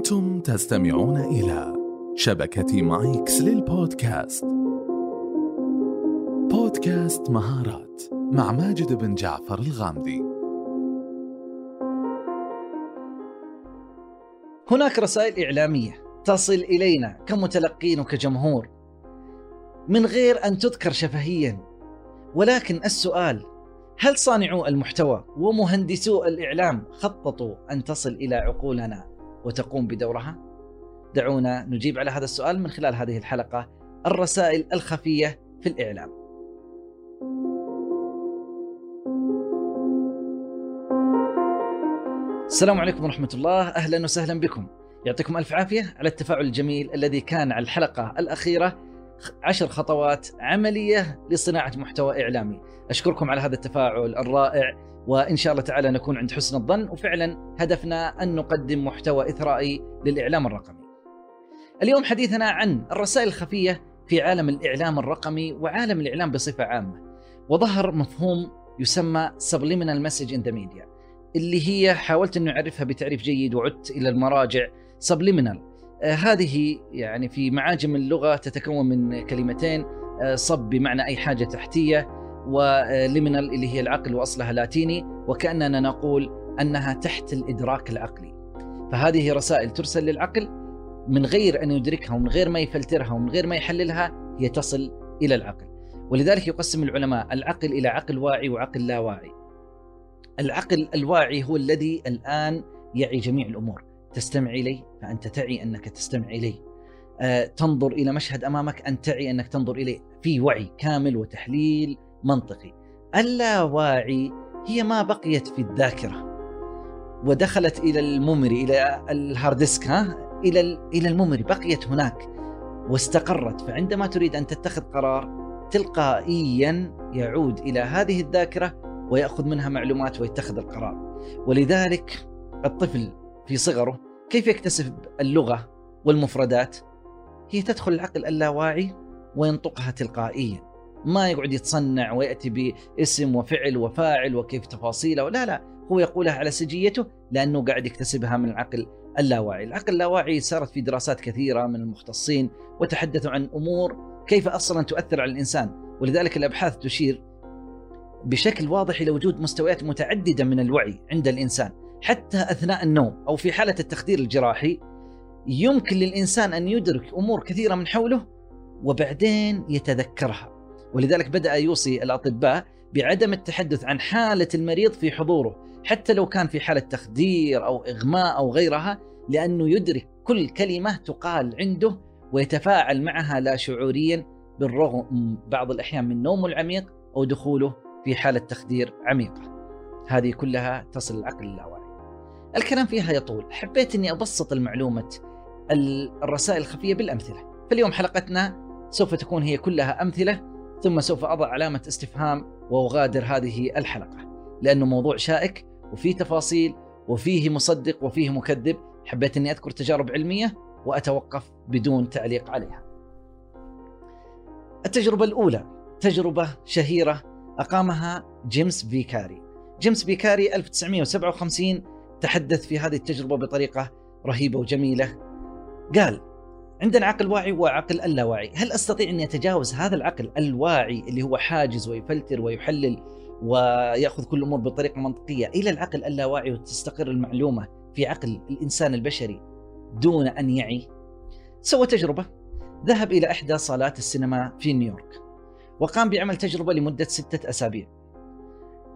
أنتم تستمعون إلى شبكة مايكس للبودكاست، بودكاست مهارات مع ماجد بن جعفر الغامدي. هناك رسائل إعلامية تصل إلينا كمتلقين وكجمهور من غير أن تذكر شفهيا، ولكن السؤال: هل صانعو المحتوى ومهندسو الإعلام خططوا أن تصل إلى عقولنا وتقوم بدورها؟ دعونا نجيب على هذا السؤال من خلال هذه الحلقة، الرسائل الخفية في الإعلام. السلام عليكم ورحمة الله، أهلا وسهلا بكم، يعطيكم ألف عافية على التفاعل الجميل الذي كان على الحلقة الأخيرة، 10 خطوات عملية لصناعة محتوى إعلامي. أشكركم على هذا التفاعل الرائع، وإن شاء الله تعالى نكون عند حسن الظن، وفعلا هدفنا أن نقدم محتوى إثرائي للإعلام الرقمي. اليوم حديثنا عن الرسائل الخفية في عالم الإعلام الرقمي وعالم الإعلام بصفة عامة، وظهر مفهوم يسمى Subliminal Message in the Media، اللي هي حاولت أن أعرفها بتعريف جيد وعدت إلى المراجع. Subliminal هذه يعني في معاجم اللغة تتكون من كلمتين، صب بمعنى أي حاجة تحتية، وليمينال اللي هي العقل وأصلها لاتيني، وكأننا نقول أنها تحت الإدراك العقلي. فهذه رسائل ترسل للعقل من غير أن يدركها ومن غير ما يفلترها ومن غير ما يحللها، هي تصل إلى العقل. ولذلك يقسم العلماء العقل إلى عقل واعي وعقل لا واعي. العقل الواعي هو الذي الآن يعي جميع الأمور، تستمع إلي فأنت تعي أنك تستمع إلي، تنظر إلى مشهد أمامك أن تعي أنك تنظر إليه، في وعي كامل وتحليل منطقي. اللاواعي هي ما بقيت في الذاكرة ودخلت إلى الميموري، إلى الهاردسك، إلى الميموري، بقيت هناك واستقرت. فعندما تريد أن تتخذ قرار تلقائيا يعود إلى هذه الذاكرة ويأخذ منها معلومات ويتخذ القرار. ولذلك الطفل في صغره كيف يكتسب اللغة والمفردات؟ هي تدخل العقل اللاواعي وينطقها تلقائيا، ما يقعد يتصنع ويأتي باسم وفعل وفاعل وكيف تفاصيله، لا، هو يقولها على سجيته لأنه قاعد يكتسبها من العقل اللاواعي. العقل اللاواعي صارت في دراسات كثيرة من المختصين وتحدثوا عن أمور كيف أصلا تؤثر على الإنسان، ولذلك الأبحاث تشير بشكل واضح إلى وجود مستويات متعددة من الوعي عند الإنسان. حتى أثناء النوم أو في حالة التخدير الجراحي يمكن للإنسان أن يدرك أمور كثيرة من حوله وبعدين يتذكرها. ولذلك بدأ يوصي الأطباء بعدم التحدث عن حالة المريض في حضوره، حتى لو كان في حالة تخدير أو إغماء أو غيرها، لأنه يدرك كل كلمة تقال عنده ويتفاعل معها لا شعوريا، بالرغم بعض الأحيان من نومه العميق أو دخوله في حالة تخدير عميقة. هذه كلها تصل العقل اللاواعي. الكلام فيها يطول، حبيت أني أبسط المعلومة الرسائل الخفية بالأمثلة. فاليوم حلقتنا سوف تكون هي كلها أمثلة، ثم سوف أضع علامة استفهام وأغادر هذه الحلقة، لأنه موضوع شائك وفيه تفاصيل وفيه مصدق وفيه مكذب. حبيت أني أذكر تجارب علمية وأتوقف بدون تعليق عليها. التجربة الأولى تجربة شهيرة أقامها جيمس بيكاري. جيمس بيكاري 1957 تحدث في هذه التجربة بطريقة رهيبة وجميلة. قال: عندنا عقل واعي وعقل اللاواعي، هل أستطيع أن يتجاوز هذا العقل الواعي اللي هو حاجز ويفلتر ويحلل ويأخذ كل أمور بطريقة منطقية إلى العقل اللاواعي وتستقر المعلومة في عقل الإنسان البشري دون أن يعي؟ سوى تجربة، ذهب إلى إحدى صالات السينما في نيويورك وقام بعمل تجربة لمدة 6 أسابيع.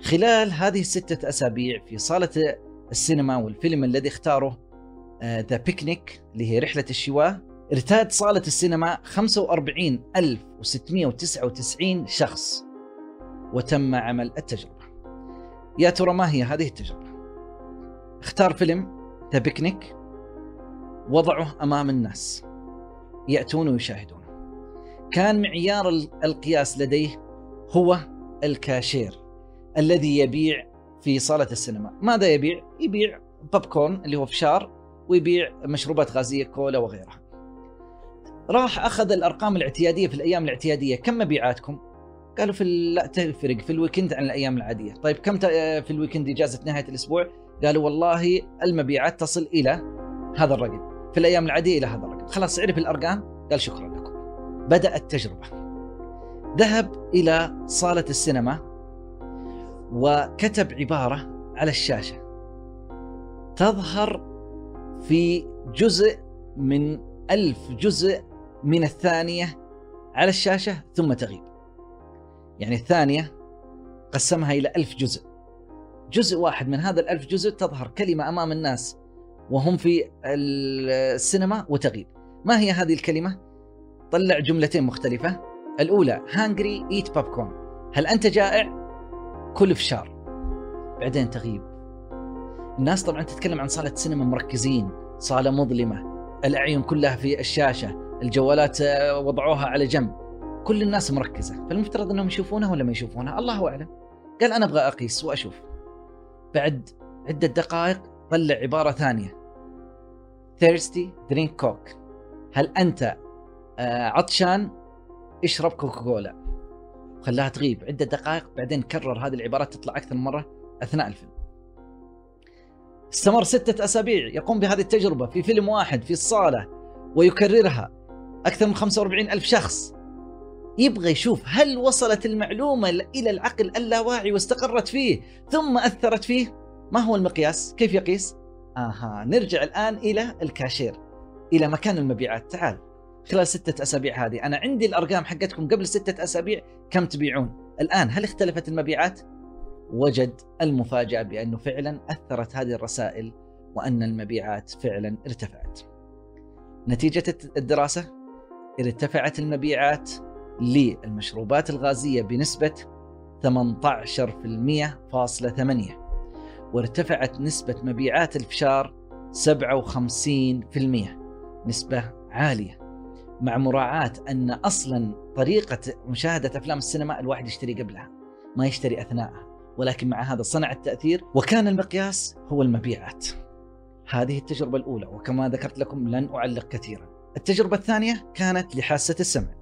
خلال هذه ال6 أسابيع في صالة السينما، والفيلم الذي اختاره ذا بيكنيك اللي هي رحلة الشواء، ارتاد صالة السينما 45699 شخص وتم عمل التجربة. يا ترى ما هي هذه التجربة؟ اختار فيلم ذا بيكنيك، وضعه أمام الناس يأتون ويشاهدون. كان معيار القياس لديه هو الكاشير الذي يبيع في صالة السينما. ماذا يبيع؟ يبيع بوب كورن اللي هو فشار، ويبيع مشروبات غازية كولا وغيرها. راح أخذ الأرقام الاعتيادية في الأيام الاعتيادية، كم مبيعاتكم؟ قالوا لا تفرق في الويكند عن الأيام العادية. طيب كم في الويكند إجازة نهاية الأسبوع؟ قالوا والله المبيعات تصل إلى هذا الرقم. في الأيام العادية إلى هذا الرقم. خلاص عرف الأرقام، قال شكرا لكم. بدأ التجربة، ذهب إلى صالة السينما وكتب عبارة على الشاشة تظهر في جزء من 1000 جزء من الثانية على الشاشة ثم تغيب. يعني الثانية قسمها إلى 1000 جزء، جزء واحد من هذا 1000 جزء تظهر كلمة أمام الناس وهم في السينما وتغيب. ما هي هذه الكلمة؟ طلع جملتين مختلفة. الأولى هانجري إيت بابكورن، هل أنت جائع؟ كل فشار. بعدين تغيب. الناس طبعا تتكلم عن صالة سينما، مركزين، صالة مظلمة، الأعين كلها في الشاشة، الجوالات وضعوها على جنب، كل الناس مركزة، فالمفترض أنهم يشوفونها ولا ما يشوفونها؟ الله أعلم. قال أنا أبغى أقيس وأشوف. بعد عدة دقائق طلع عبارة ثانية، thirsty drink coke، هل أنت عطشان؟ اشرب كوكاكولا. خلاها تغيب عدة دقائق، بعدين كرر هذه العبارات تطلع أكثر من مرة أثناء الفيلم. استمر 6 أسابيع يقوم بهذه التجربة في فيلم واحد في الصالة، ويكررها أكثر من 45,000 شخص. يبغى يشوف هل وصلت المعلومة إلى العقل اللاواعي واستقرت فيه ثم أثرت فيه؟ ما هو المقياس؟ كيف يقيس؟ نرجع الآن إلى الكاشير، إلى مكان المبيعات. تعال خلال 6 أسابيع هذه أنا عندي الأرقام حقتكم قبل 6 أسابيع كم تبيعون، الآن هل اختلفت المبيعات؟ وجد المفاجأة بأنه فعلا أثرت هذه الرسائل وأن المبيعات فعلا ارتفعت. نتيجة الدراسة ارتفعت المبيعات للمشروبات الغازية بنسبة 18.8%، وارتفعت نسبة مبيعات الفشار 57%، نسبة عالية، مع مراعاة أن أصلا طريقة مشاهدة أفلام السينما الواحد يشتري قبلها ما يشتري أثناءها، ولكن مع هذا صنع التأثير وكان المقياس هو المبيعات. هذه التجربة الأولى، وكما ذكرت لكم لن أعلق كثيرا. التجربة الثانية كانت لحاسة السمع،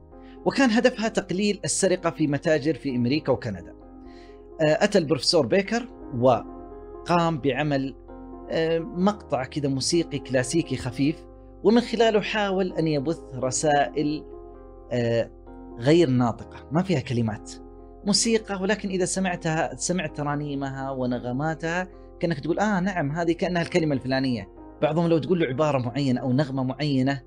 وكان هدفها تقليل السرقة في متاجر في أمريكا وكندا. أتى البروفيسور بيكر وقام بعمل مقطع كذا موسيقي كلاسيكي خفيف، ومن خلاله حاول أن يبث رسائل غير ناطقة، ما فيها كلمات، موسيقى، ولكن إذا سمعت ترانيمها ونغماتها كأنك تقول نعم هذه كأنها الكلمة الفلانية. بعضهم لو تقول له عبارة معينة أو نغمة معينة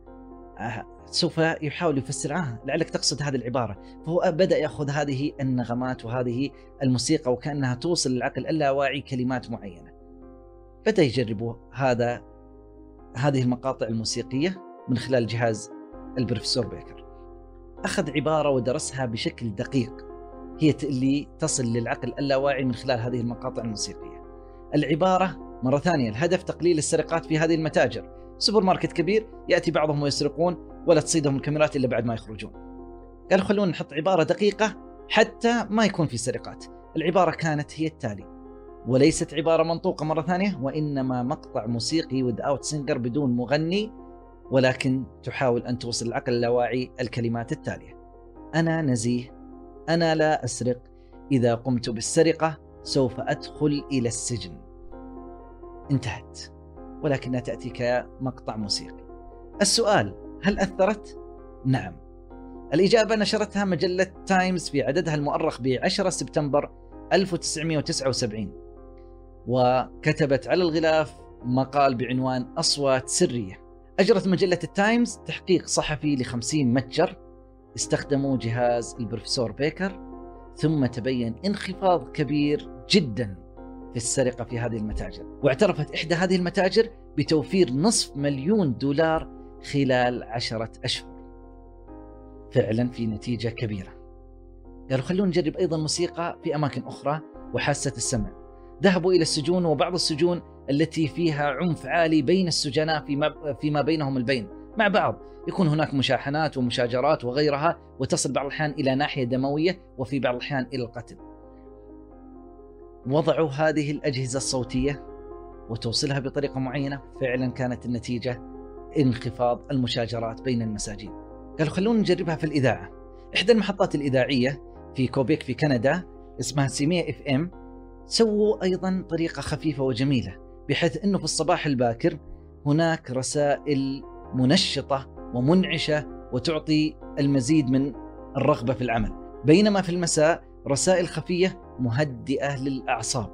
سوف يحاول يفسرها، لعلك تقصد هذه العبارة، فهو بدأ يأخذ هذه النغمات وهذه الموسيقى وكأنها توصل للعقل اللاواعي كلمات معينة. بدأ يجربوا هذه المقاطع الموسيقية من خلال جهاز البروفيسور بيكر. أخذ عبارة ودرسها بشكل دقيق، هي اللي تصل للعقل اللاواعي من خلال هذه المقاطع الموسيقية. العبارة مرة ثانية، الهدف تقليل السرقات في هذه المتاجر، سوبر ماركت كبير يأتي بعضهم ويسرقون ولا تصيدهم الكاميرات إلا بعد ما يخرجون. قالوا خلونا نحط عبارة دقيقة حتى ما يكون في سرقات. العبارة كانت هي التالي، وليست عبارة منطوقة مرة ثانية، وإنما مقطع موسيقي without singer، بدون مغني، ولكن تحاول أن توصل العقل اللاواعي الكلمات التالية: أنا نزيه، أنا لا أسرق، إذا قمت بالسرقة سوف أدخل إلى السجن. انتهت، ولكنها تأتي كمقطع موسيقي. السؤال، هل أثرت؟ نعم. الإجابة نشرتها مجلة تايمز في عددها المؤرخ ب 10 سبتمبر 1979، وكتبت على الغلاف مقال بعنوان أصوات سرية. أجرت مجلة التايمز تحقيق صحفي ل50 متجر استخدموا جهاز البروفيسور بيكر، ثم تبين انخفاض كبير جدا في السرقة في هذه المتاجر، واعترفت إحدى هذه المتاجر بتوفير $500,000 خلال 10 أشهر. فعلا في نتيجة كبيرة. قالوا خلونا نجرب أيضا موسيقى في أماكن أخرى وحاسة السمع. ذهبوا إلى السجون، وبعض السجون التي فيها عنف عالي بين السجناء فيما بينهم البين مع بعض، يكون هناك مشاحنات ومشاجرات وغيرها، وتصل بعض الأحيان إلى ناحية دموية، وفي بعض الأحيان إلى القتل. وضعوا هذه الأجهزة الصوتية وتوصلها بطريقة معينة، فعلا كانت النتيجة انخفاض المشاجرات بين المساجين. قالوا خلونا نجربها في الإذاعة. إحدى المحطات الإذاعية في كوبيك في كندا اسمها سيميا FM، سووا أيضا طريقة خفيفة وجميلة، بحيث أنه في الصباح الباكر هناك رسائل منشطة ومنعشة وتعطي المزيد من الرغبة في العمل. بينما في المساء رسائل خفية مهدئة للأعصاب،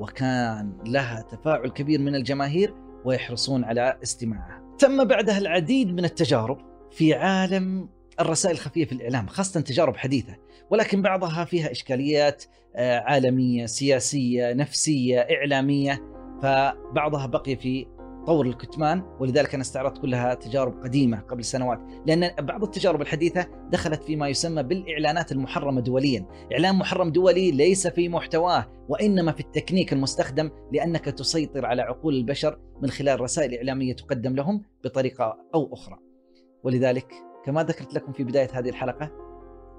وكان لها تفاعل كبير من الجماهير ويحرصون على استماعها. تم بعدها العديد من التجارب في عالم الرسائل الخفية في الإعلام، خاصة تجارب حديثة، ولكن بعضها فيها إشكاليات عالمية، سياسية، نفسية، إعلامية، فبعضها بقي في طور الكتمان، ولذلك أنا استعرضت كلها تجارب قديمة قبل سنوات، لأن بعض التجارب الحديثة دخلت فيما يسمى بالإعلانات المحرمة دوليا. إعلان محرم دولي ليس في محتواه وإنما في التكنيك المستخدم، لأنك تسيطر على عقول البشر من خلال رسائل إعلامية تقدم لهم بطريقة أو أخرى. ولذلك كما ذكرت لكم في بداية هذه الحلقة،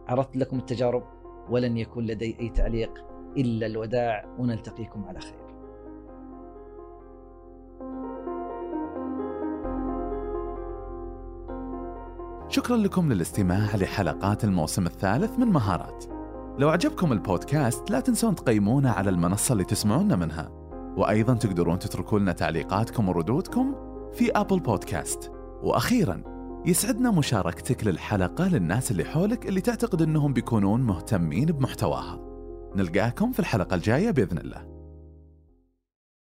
عرضت لكم التجارب، ولن يكون لدي أي تعليق إلا الوداع، ونلتقيكم على خير. شكرا لكم للاستماع لحلقات الموسم الثالث من مهارات. لو عجبكم البودكاست لا تنسون تقيمونا على المنصة اللي تسمعونا منها، وأيضا تقدرون تتركوا لنا تعليقاتكم وردودكم في أبل بودكاست. وأخيرا يسعدنا مشاركتك للحلقة للناس اللي حولك اللي تعتقد أنهم بيكونون مهتمين بمحتواها. نلقاكم في الحلقة الجاية بإذن الله.